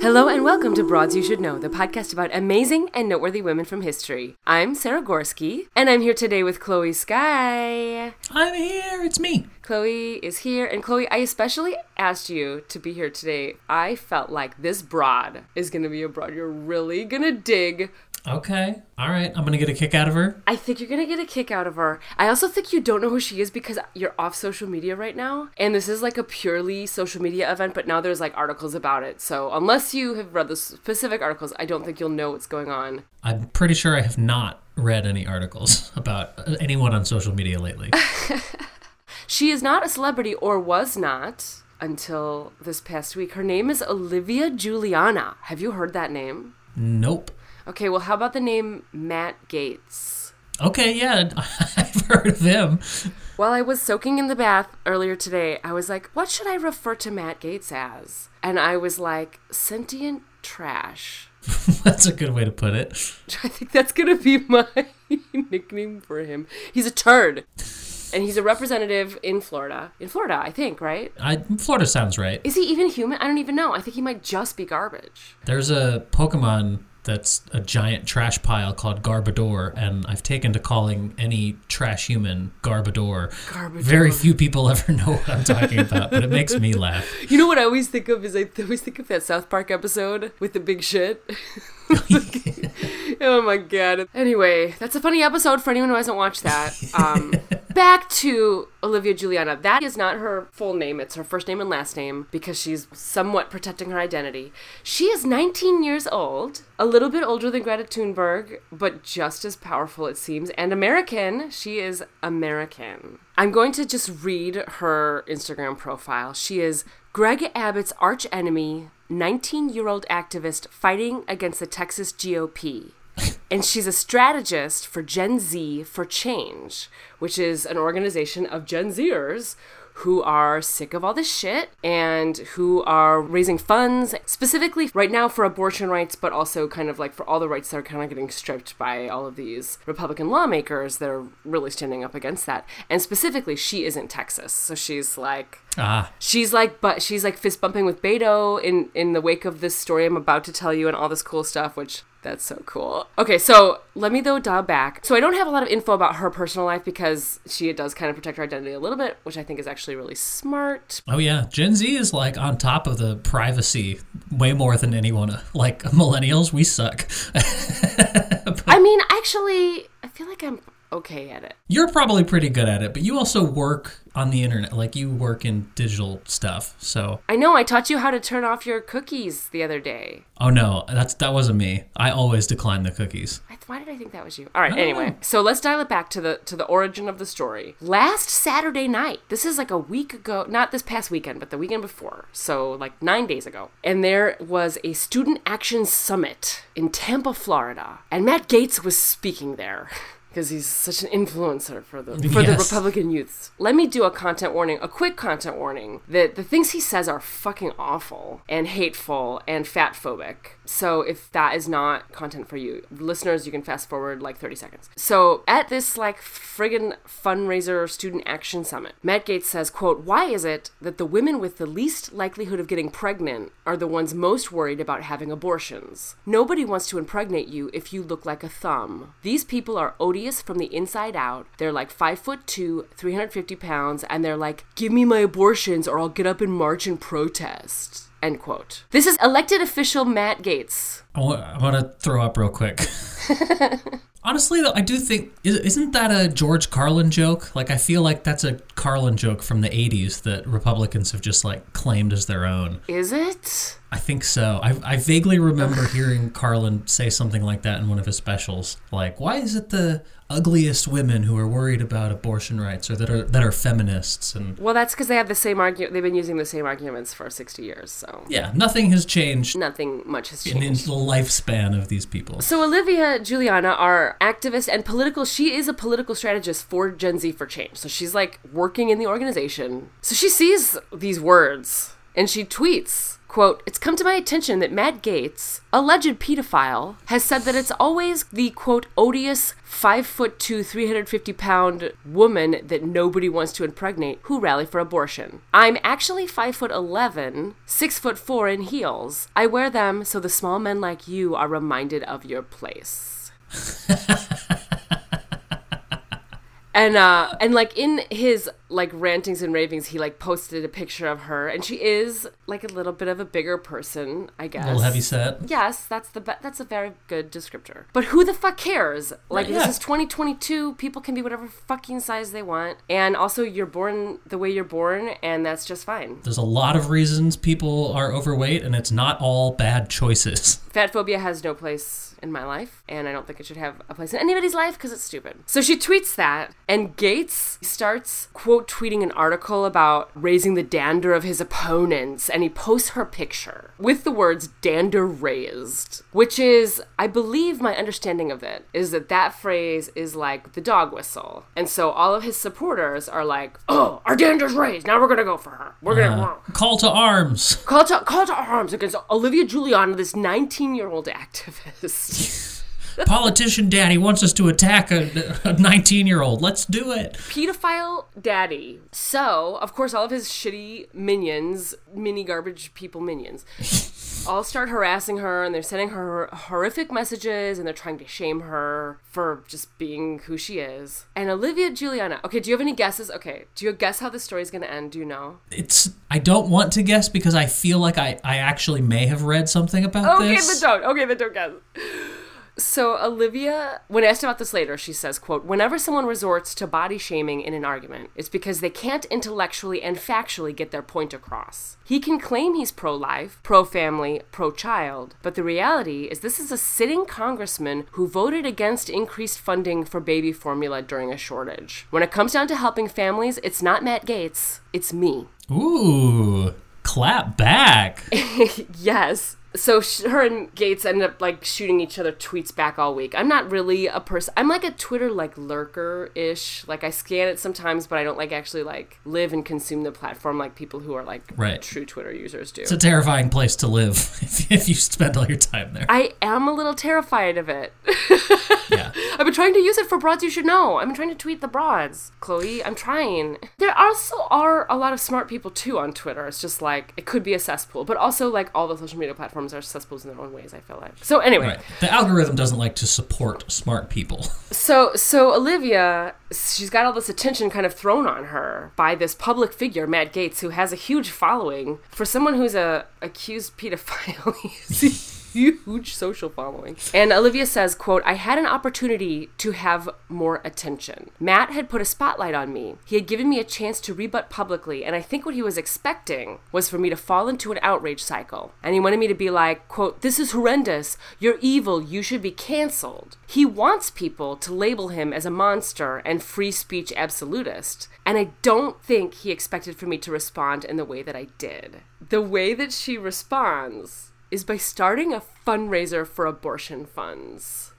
Hello and welcome to Broads You Should Know, the podcast about amazing and noteworthy women from history. I'm Sarah Gorski, and I'm here today with Chloe Skye. I'm here, it's me. Chloe is here, and Chloe, I especially asked you to be here today. I felt like this broad is going to be a broad you're really going to dig. Okay. All right. I'm going to get a kick out of her. I think you're going to get a kick out of her. I also think you don't know who she is because you're off social media right now. And this is like a purely social media event, but now there's like articles about it. So unless you have read the specific articles, I don't think you'll know what's going on. I'm pretty sure I have not read any articles about anyone on social media lately. She is not a celebrity, or was not until this past week. Her name is Olivia Juliana. Have you heard that name? Nope. Okay, well, how about the name Matt Gaetz? Okay, yeah, I've heard of him. While I was soaking in the bath earlier today, I was like, what should I refer to Matt Gaetz as? And I was like, sentient trash. That's a good way to put it. I think that's going to be my nickname for him. He's a turd. And he's a representative in Florida. In Florida, I think, right? Florida sounds right. Is he even human? I don't even know. I think he might just be garbage. There's a Pokemon that's a giant trash pile called Garbodor, and I've taken to calling any trash human Garbodor. Garbodor. Very few people ever know what I'm talking about, but it makes me laugh. You know what I always think of is I always think of that South Park episode with the big shit. Oh my god. Anyway, that's a funny episode for anyone who hasn't watched that. Back to Olivia Juliana. That is not her full name. It's her first name and last name because she's somewhat protecting her identity. She is 19 years old, a little bit older than Greta Thunberg, but just as powerful, it seems, and American. She is American. I'm going to just read her Instagram profile. She is Greg Abbott's arch enemy, 19-year-old activist fighting against the Texas GOP. And she's a strategist for Gen Z for Change, which is an organization of Gen Zers who are sick of all this shit and who are raising funds specifically right now for abortion rights, but also kind of like for all the rights that are kind of getting stripped by all of these Republican lawmakers that are really standing up against that. And specifically, she is in Texas. So she's like, she's like fist bumping with Beto in the wake of this story I'm about to tell you and all this cool stuff, which... That's so cool. Okay, so let me, though, dial back. So I don't have a lot of info about her personal life because she does kind of protect her identity a little bit, which I think is actually really smart. Oh, yeah. Gen Z is, like, on top of the privacy way more than anyone. Like, millennials, we suck. But... I mean, actually, I feel like I'm okay at it. You're probably pretty good at it, but you also work on the internet. Like, you work in digital stuff, so... I know, I taught you how to turn off your cookies the other day. Oh, no, that wasn't me. I always decline the cookies. Why did I think that was you? All right, anyway. So let's dial it back to the origin of the story. Last Saturday night, this is like a week ago, not this past weekend, but the weekend before, so like 9 days ago, and there was a student action summit in Tampa, Florida, and Matt Gaetz was speaking there. Because he's such an influencer for the Republican youths. Let me do a quick content warning, that the things he says are fucking awful and hateful and fatphobic. So if that is not content for you, listeners, you can fast forward like 30 seconds. So at this like friggin' fundraiser student action summit, Matt Gaetz says, quote, "Why is it that the women with the least likelihood of getting pregnant are the ones most worried about having abortions? Nobody wants to impregnate you if you look like a thumb. These people are odious from the inside out. They're like 5'2", 350 pounds, and they're like, give me my abortions or I'll get up and march and protest." End quote. This is elected official Matt Gaetz. I want to throw up real quick. Honestly, though, I do think, isn't that a George Carlin joke? Like, I feel like that's a Carlin joke from the 80s that Republicans have just, like, claimed as their own. Is it? I think so. I vaguely remember hearing Carlin say something like that in one of his specials. Like, why is it the ugliest women who are worried about abortion rights or that are feminists. And well, that's because they have the same argument. They've been using the same arguments for 60 years. So yeah, nothing has changed. Nothing much has changed in the lifespan of these people. So Olivia Juliana are activist and political. She is a political strategist for Gen Z for Change. So she's like working in the organization. So she sees these words and she tweets, quote, "It's come to my attention that Matt Gaetz, alleged pedophile, has said that it's always the, quote, odious 5'2", 350-pound woman that nobody wants to impregnate who rally for abortion. I'm actually 5'11", 6'4" in heels. I wear them so the small men like you are reminded of your place." And like in his like rantings and ravings, he like posted a picture of her, and she is like a little bit of a bigger person, I guess. A little heavy set. Yes, that's a very good descriptor. But who the fuck cares? Like right, yeah. This is 2022. People can be whatever fucking size they want, and also you're born the way you're born, and that's just fine. There's a lot of reasons people are overweight, and it's not all bad choices. Fat phobia has no place in my life, and I don't think it should have a place in anybody's life because it's stupid. So she tweets that, and Gates starts, quote, tweeting an article about raising the dander of his opponents, and he posts her picture with the words "dander raised," which is, I believe my understanding of it, is that phrase is like the dog whistle. And so all of his supporters are like, "Oh, our dander's raised. Now we're going to go for her. We're going to call to arms. Call to arms against Olivia Juliana, this 19-year-old activist." Politician daddy wants us to attack a 19-year-old. Let's do it. Pedophile daddy. So, of course, all of his shitty minions, mini garbage people minions, all start harassing her, and they're sending her horrific messages, and they're trying to shame her for just being who she is. And Olivia Juliana. Okay, do you have any guesses? Okay, do you guess how this story's going to end? Do you know? I don't want to guess because I feel like I actually may have read something about this. Okay, then don't guess. So Olivia, when asked about this later, she says, quote, "Whenever someone resorts to body shaming in an argument, it's because they can't intellectually and factually get their point across. He can claim he's pro-life, pro-family, pro-child, but the reality is this is a sitting congressman who voted against increased funding for baby formula during a shortage. When it comes down to helping families, it's not Matt Gaetz, it's me." Ooh, clap back. Yes. So her and Gates ended up, like, shooting each other tweets back all week. I'm not really a person. I'm, like, a Twitter, like, lurker-ish. Like, I scan it sometimes, but I don't, like, actually, like, live and consume the platform like people who are, like, right, true Twitter users do. It's a terrifying place to live if you spend all your time there. I am a little terrified of it. Yeah. I've been trying to use it for broads you should know. I've been trying to tweet the broads, Chloe. I'm trying. There also are a lot of smart people, too, on Twitter. It's just, like, it could be a cesspool. But also, like, all the social media platforms are cesspools in their own ways, I feel like. So anyway. Right. The algorithm doesn't like to support smart people. So Olivia, she's got all this attention kind of thrown on her by this public figure, Matt Gaetz, who has a huge following. For someone who's a accused pedophile, he's huge social following. And Olivia says, quote, "I had an opportunity to have more attention. Matt had put a spotlight on me. He had given me a chance to rebut publicly, and I think what he was expecting was for me to fall into an outrage cycle. And he wanted me to be like, quote, 'This is horrendous. You're evil. You should be canceled.' He wants people to label him as a monster and free speech absolutist. And I don't think he expected for me to respond in the way that I did." The way that she responds is by starting a fundraiser for abortion funds.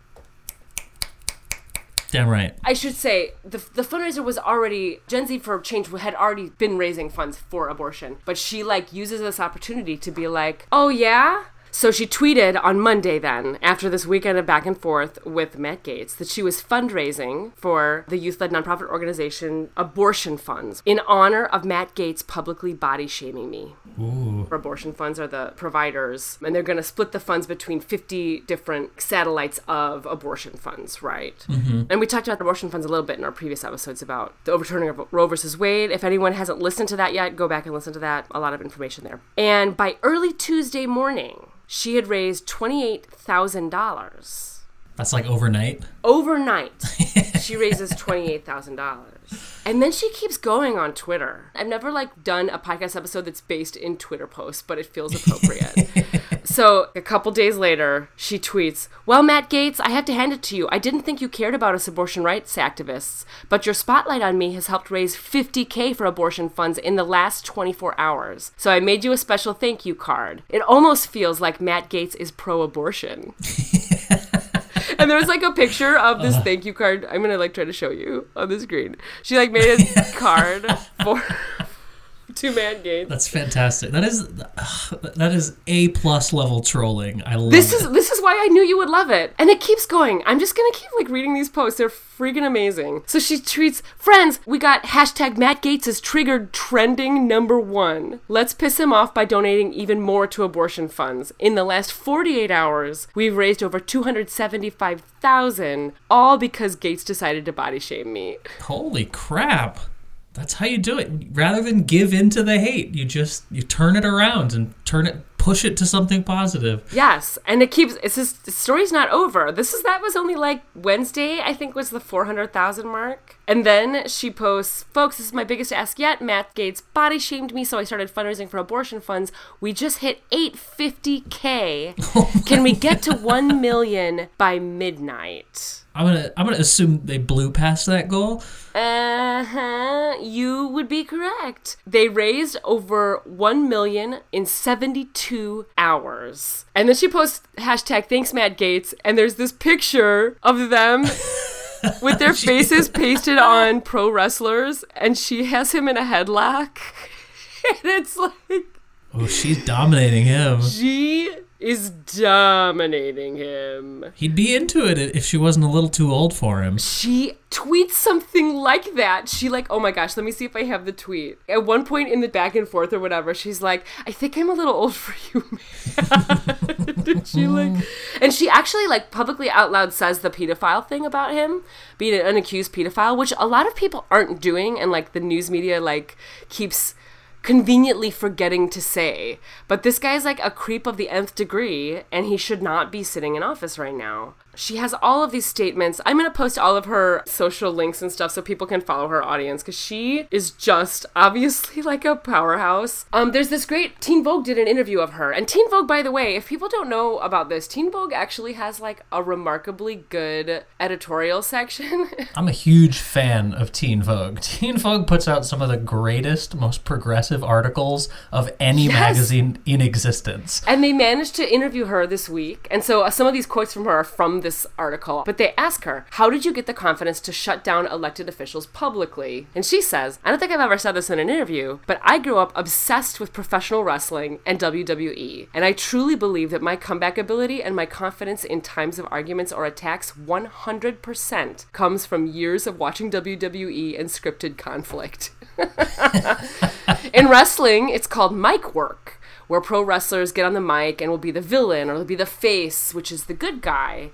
Damn right. I should say, the fundraiser was already, Gen Z for Change had already been raising funds for abortion, but she like uses this opportunity to be like, "Oh yeah?" So she tweeted on Monday then, after this weekend of back and forth with Matt Gaetz, that she was fundraising for the youth-led nonprofit organization Abortion Funds in honor of Matt Gaetz publicly body shaming me. Ooh. Abortion Funds are the providers, and they're going to split the funds between 50 different satellites of Abortion Funds, right? Mm-hmm. And we talked about Abortion Funds a little bit in our previous episodes about the overturning of Roe versus Wade. If anyone hasn't listened to that yet, go back and listen to that. A lot of information there. And by early Tuesday morning, she had raised $28,000. That's like overnight? Overnight. She raises $28,000. And then she keeps going on Twitter. I've never like done a podcast episode that's based in Twitter posts, but it feels appropriate. So a couple days later, she tweets, "Well, Matt Gaetz, I have to hand it to you. I didn't think you cared about us abortion rights activists, but your spotlight on me has helped raise $50,000 for abortion funds in the last 24 hours. So I made you a special thank you card. It almost feels like Matt Gaetz is pro-abortion." And there's like a picture of this thank you card. I'm going to like try to show you on the screen. She like made a card for... to Matt Gaetz. That's fantastic. That is A+ level trolling. I love this is why I knew you would love it. And it keeps going. I'm just gonna keep like reading these posts. They're freaking amazing. So she tweets, "Friends, we got hashtag Matt Gaetz is triggered trending #1. Let's piss him off by donating even more to abortion funds. In the last 48 hours, we've raised over $275,000, all because Gaetz decided to body shame me." Holy crap. That's how you do it. Rather than give in to the hate, you turn it around and push it to something positive. Yes, and the story's not over. That was only like Wednesday, I think, was the 400,000 mark. And then she posts, "Folks, this is my biggest ask yet. Matt Gaetz body shamed me, so I started fundraising for abortion funds. We just hit $850,000. Can we get to 1 million by midnight?" I'm gonna assume they blew past that goal. You would be correct. They raised over 1 million in 72 hours. And then she posts hashtag thanks Matt Gaetz, and there's this picture of them with their faces pasted on pro wrestlers, and she has him in a headlock. And it's like, oh, she's dominating him. She is dominating him. He'd be into it if she wasn't a little too old for him. She tweets something like that. She like, oh my gosh, let me see if I have the tweet. At one point in the back and forth or whatever, she's like, "I think I'm a little old for you, man." And she actually like publicly out loud says the pedophile thing about him, being an unaccused pedophile, which a lot of people aren't doing, and like the news media like keeps conveniently forgetting to say. But this guy's like a creep of the nth degree, and he should not be sitting in office right now. She has all of these statements. I'm going to post all of her social links and stuff so people can follow her audience, because she is just obviously like a powerhouse. There's this great, Teen Vogue did an interview of her. And Teen Vogue, by the way, if people don't know about this, Teen Vogue actually has like a remarkably good editorial section. I'm a huge fan of Teen Vogue. Teen Vogue puts out some of the greatest, most progressive articles of any magazine in existence. And they managed to interview her this week. And so some of these quotes from her are from this article, but they ask her, "How did you get the confidence to shut down elected officials publicly?" And she says, "I don't think I've ever said this in an interview, but I grew up obsessed with professional wrestling and WWE, and I truly believe that my comeback ability and my confidence in times of arguments or attacks 100% comes from years of watching WWE and scripted conflict." In wrestling, it's called mic work, where pro wrestlers get on the mic and will be the villain or they'll be the face, which is the good guy.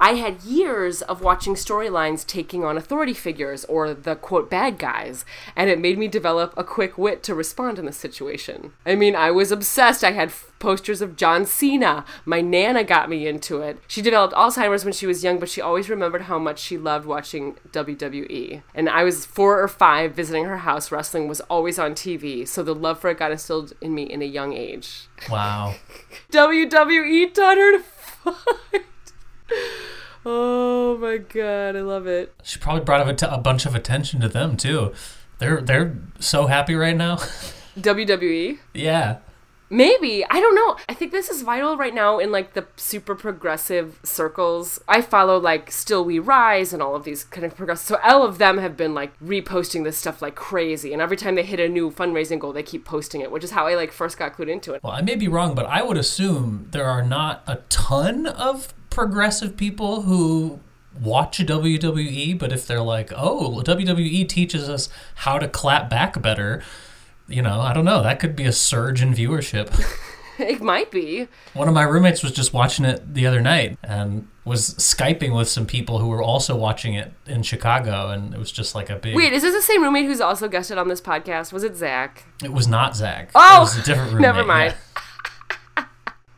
I had years of watching storylines taking on authority figures or the, quote, bad guys, and it made me develop a quick wit to respond in this situation. I mean, I was obsessed. I had posters of John Cena. My Nana got me into it. She developed Alzheimer's when she was young, but she always remembered how much she loved watching WWE. And I was 4 or 5 visiting her house. Wrestling was always on TV, so the love for it got instilled in me in a young age. Wow. WWE taught her to fight. Oh my God, I love it. She probably brought a bunch of attention to them too. They're so happy right now. WWE? Yeah. Maybe. I don't know. I think this is vital right now in like the super progressive circles. I follow like Still We Rise and all of these kind of progressive. So all of them have been like reposting this stuff like crazy. And every time they hit a new fundraising goal, they keep posting it, which is how I like first got clued into it. Well, I may be wrong, but I would assume there are not a ton of progressive people who watch WWE, but if they're like, "Oh, WWE teaches us how to clap back better," you know, I don't know. That could be a surge in viewership. It might be. One of my roommates was just watching it the other night and was Skyping with some people who were also watching it in Chicago, and it was just like a big... Wait, is this the same roommate who's also guested on this podcast? Was it Zach? It was not Zach. Oh! It was a different roommate. Never mind. Yeah.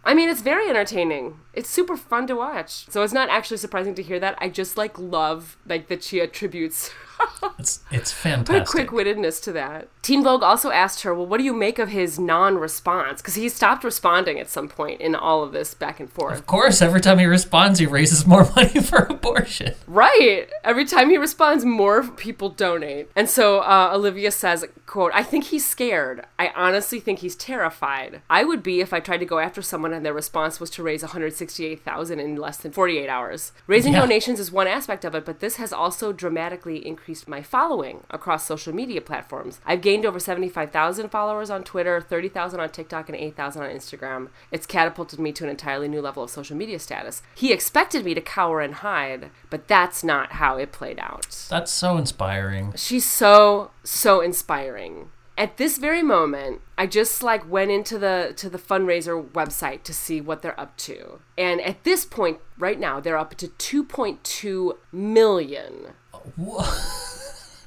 I mean, it's very entertaining. it's super fun to watch. So it's not actually surprising to hear that. I just love that she attributes it's fantastic. What a quick-wittedness to that. Teen Vogue also asked her, well, what do you make of his non-response? Because he stopped responding at some point in all of this back and forth. Of course, every time he responds, he raises more money for abortion. Right. Every time he responds, more people donate. And so Olivia says, quote, I think he's scared. I honestly think he's terrified. I would be if I tried to go after someone and their response was to raise $168,000 in less than 48 hours. Raising donations is one aspect of it, but this has also dramatically increased my following across social media platforms. I've gained over 75,000 followers on Twitter, 30,000 on TikTok, and 8,000 on Instagram. It's catapulted me to an entirely new level of social media status. He expected me to cower and hide, but that's not how it played out. That's so inspiring. She's so inspiring. At this very moment, I just went into the fundraiser website to see what they're up to. And at this point, right now, they're up to 2.2 million. What?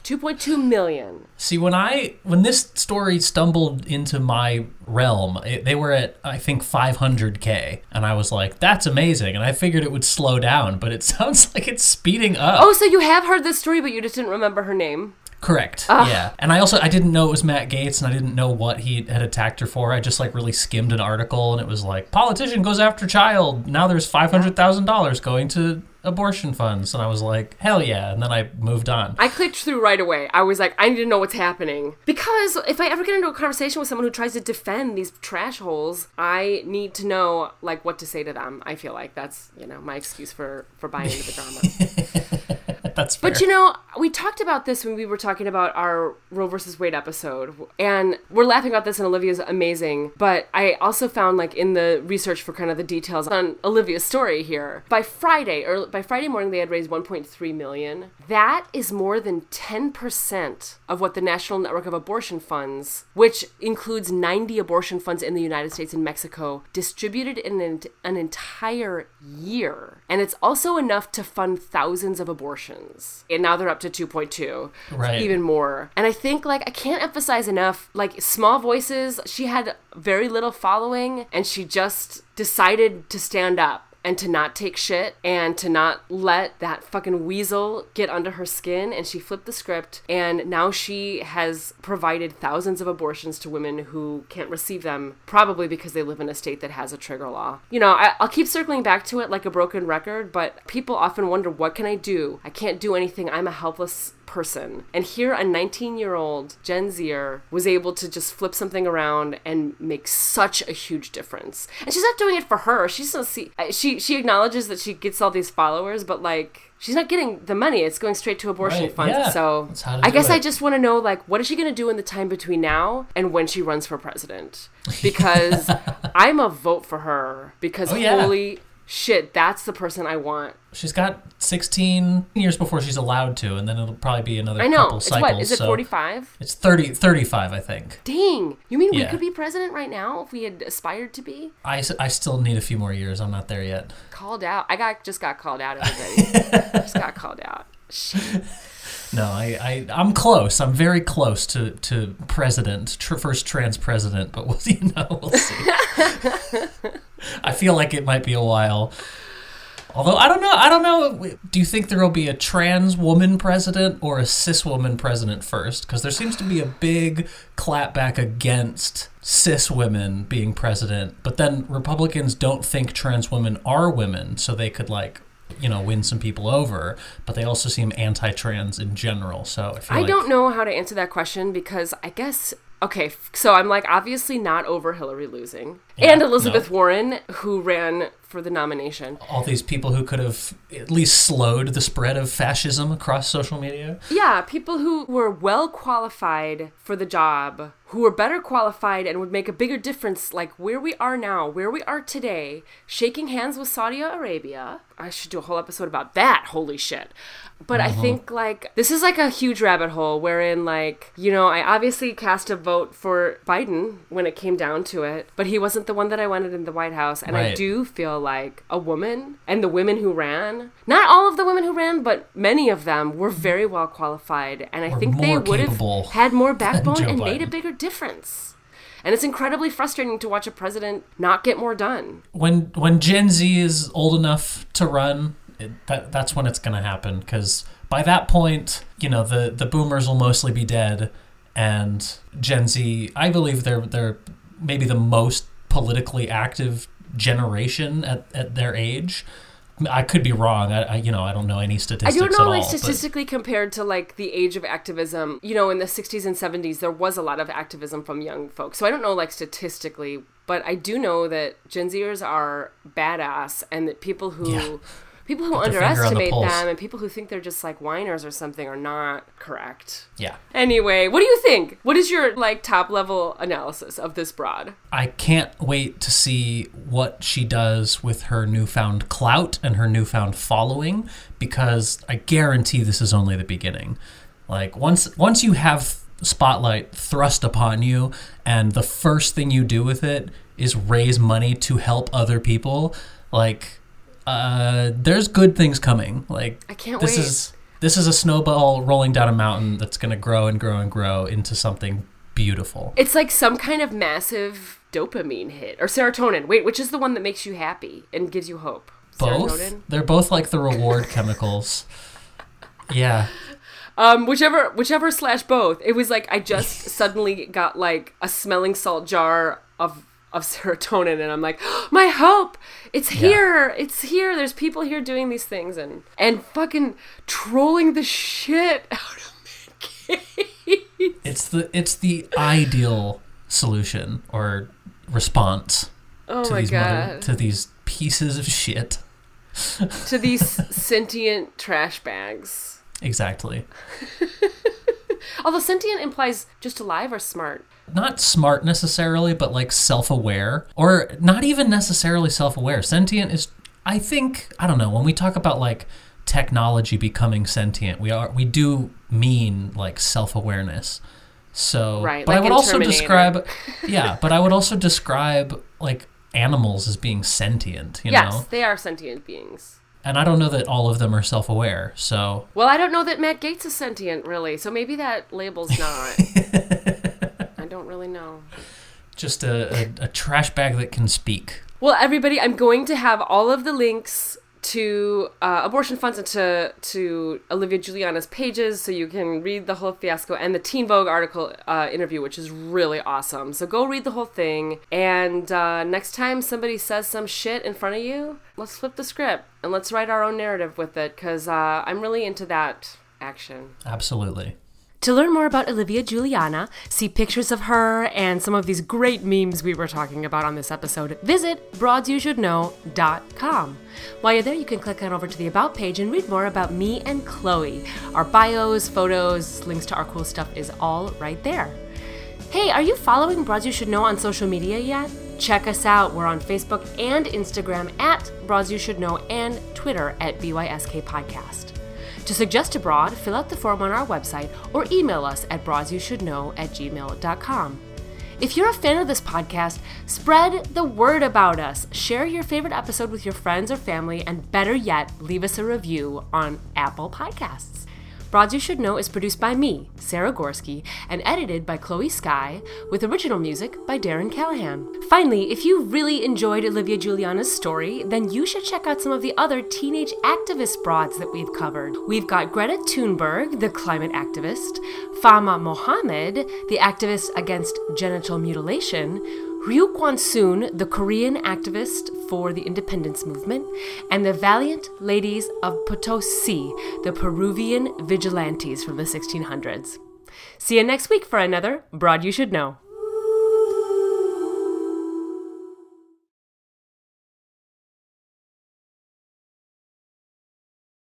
2.2 million. See, when this story stumbled into my realm, they were at, I think, 500K. And I was like, that's amazing. And I figured it would slow down, but it sounds like it's speeding up. Oh, so you have heard this story, but you just didn't remember her name. Correct. Yeah. And I didn't know it was Matt Gaetz, and I didn't know what he had attacked her for. I just really skimmed an article, and it was politician goes after child. Now there's $500,000 going to abortion funds. And I was like, hell yeah. And then I moved on. I clicked through right away. I was like, I need to know what's happening. Because if I ever get into a conversation with someone who tries to defend these trash holes, I need to know what to say to them. I feel like that's, my excuse for buying into the drama. That's fair. But, we talked about this when we were talking about our Roe versus Wade episode, and we're laughing about this, and Olivia's amazing, but I also found, in the research for kind of the details on Olivia's story here, by Friday morning, they had raised $1.3 million. That is more than 10% of what the National Network of Abortion Funds, which includes 90 abortion funds in the United States and Mexico, distributed in an entire year. And it's also enough to fund thousands of abortions. And now they're up to 2.2, right? Even more. And I think, I can't emphasize enough, Small Voices, she had very little following, and she just decided to stand up and to not take shit and to not let that fucking weasel get under her skin. And she flipped the script, and now she has provided thousands of abortions to women who can't receive them, probably because they live in a state that has a trigger law. I'll keep circling back to it like a broken record, but people often wonder, what can I do? I can't do anything. I'm a helpless person. And here a 19-year-old Gen Zer was able to just flip something around and make such a huge difference. And she's not doing it for her. She acknowledges that she gets all these followers, but she's not getting the money. It's going straight to abortion funds. Yeah. So I guess I just want to know, what is she going to do in the time between now and when she runs for president? Because I'm a vote for her, because holy shit, that's the person I want. She's got 16 years before she's allowed to, and then it'll probably be another couple cycles. I know. What? Is it 45? It's 35, I think. Dang. You mean we could be president right now if we had aspired to be? I still need a few more years. I'm not there yet. Called out. I just got called out, everybody. Just got called out. Shit. No, I'm close. I'm very close to president, first trans president, but we'll see. I feel like it might be a while. Although, I don't know. Do you think there will be a trans woman president or a cis woman president first? Because there seems to be a big clapback against cis women being president. But then Republicans don't think trans women are women, so they could, win some people over, but they also seem anti-trans in general. So I don't know how to answer that question, because I guess, okay, so I'm obviously not over Hillary losing. Yeah, and Elizabeth Warren, who ran for the nomination. All these people who could have at least slowed the spread of fascism across social media. Yeah, people who were well qualified for the job, who were better qualified and would make a bigger difference, where we are now, where we are today, shaking hands with Saudi Arabia. I should do a whole episode about that, holy shit. But I think, this is a huge rabbit hole wherein, I obviously cast a vote for Biden when it came down to it, but he wasn't the one that I wanted in the White House. And right. I do feel a woman, and the women who ran, not all of the women who ran, but many of them were very well qualified. And I think they would have had more backbone and made a bigger difference. And it's incredibly frustrating to watch a president not get more done. When Gen Z is old enough to run, that's when it's going to happen. Because by that point, you know, the boomers will mostly be dead. And Gen Z, I believe they're maybe the most politically active generation at their age. I could be wrong. I don't know any statistics at all. I don't know, like, statistically compared to, like, the age of activism. You know, in the 60s and 70s, there was a lot of activism from young folks. So I don't know, like, statistically, but I do know that Gen Zers are badass, and that people who underestimate them and people who think they're just, like, whiners or something are not correct. Yeah. Anyway, what do you think? What is your, like, top-level analysis of this broad? I can't wait to see what she does with her newfound clout and her newfound following, because I guarantee this is only the beginning. Like, once you have spotlight thrust upon you and the first thing you do with it is raise money to help other people, like... there's good things coming. Like, I can't wait. This is a snowball rolling down a mountain that's going to grow and grow and grow into something beautiful. It's like some kind of massive dopamine hit or serotonin. Wait, which is the one that makes you happy and gives you hope? Both. Serotonin? They're both like the reward chemicals. Yeah. Whichever / both. It was like I just suddenly got like a smelling salt jar of serotonin, and I'm like, oh, my hope, it's here, there's people here doing these things and fucking trolling the shit out of me. It's the ideal solution or response to these pieces of shit. To these sentient trash bags. Exactly. Although sentient implies just alive or smart. Not smart necessarily, but like self-aware, or not even necessarily self-aware. Sentient is, I think, I don't know, when we talk about like technology becoming sentient, we do mean like self-awareness. So, right, but like I would also describe, like animals as being sentient, you know? Yes, they are sentient beings. And I don't know that all of them are self-aware, so... Well, I don't know that Matt Gaetz is sentient, really, so maybe that label's not. I don't really know. Just a trash bag that can speak. Well, everybody, I'm going to have all of the links to abortion funds and to Olivia Juliana's pages, so you can read the whole fiasco and the Teen Vogue article interview, which is really awesome. So go read the whole thing, and next time somebody says some shit in front of you, let's flip the script and let's write our own narrative with it, because I'm really into that action. Absolutely. To learn more about Olivia Juliana, see pictures of her, and some of these great memes we were talking about on this episode, visit broadsyoushouldknow.com. While you're there, you can click on over to the About page and read more about me and Chloe. Our bios, photos, links to our cool stuff is all right there. Hey, are you following Broads You Should Know on social media yet? Check us out. We're on Facebook and Instagram at Broads You Should Know and Twitter at BYSK Podcast. To suggest a broad, fill out the form on our website or email us at broadsyoushouldknow@gmail.com. If you're a fan of this podcast, spread the word about us. Share your favorite episode with your friends or family, and better yet, leave us a review on Apple Podcasts. Broads You Should Know is produced by me, Sarah Gorski, and edited by Chloe Skye, with original music by Darren Callahan. Finally, if you really enjoyed Olivia Juliana's story, then you should check out some of the other teenage activist broads that we've covered. We've got Greta Thunberg, the climate activist, Fahma Mohamed, the activist against genital mutilation, Ryu Kwon-soon, the Korean activist for the independence movement, and the valiant ladies of Potosi, the Peruvian vigilantes from the 1600s. See you next week for another Broad You Should Know.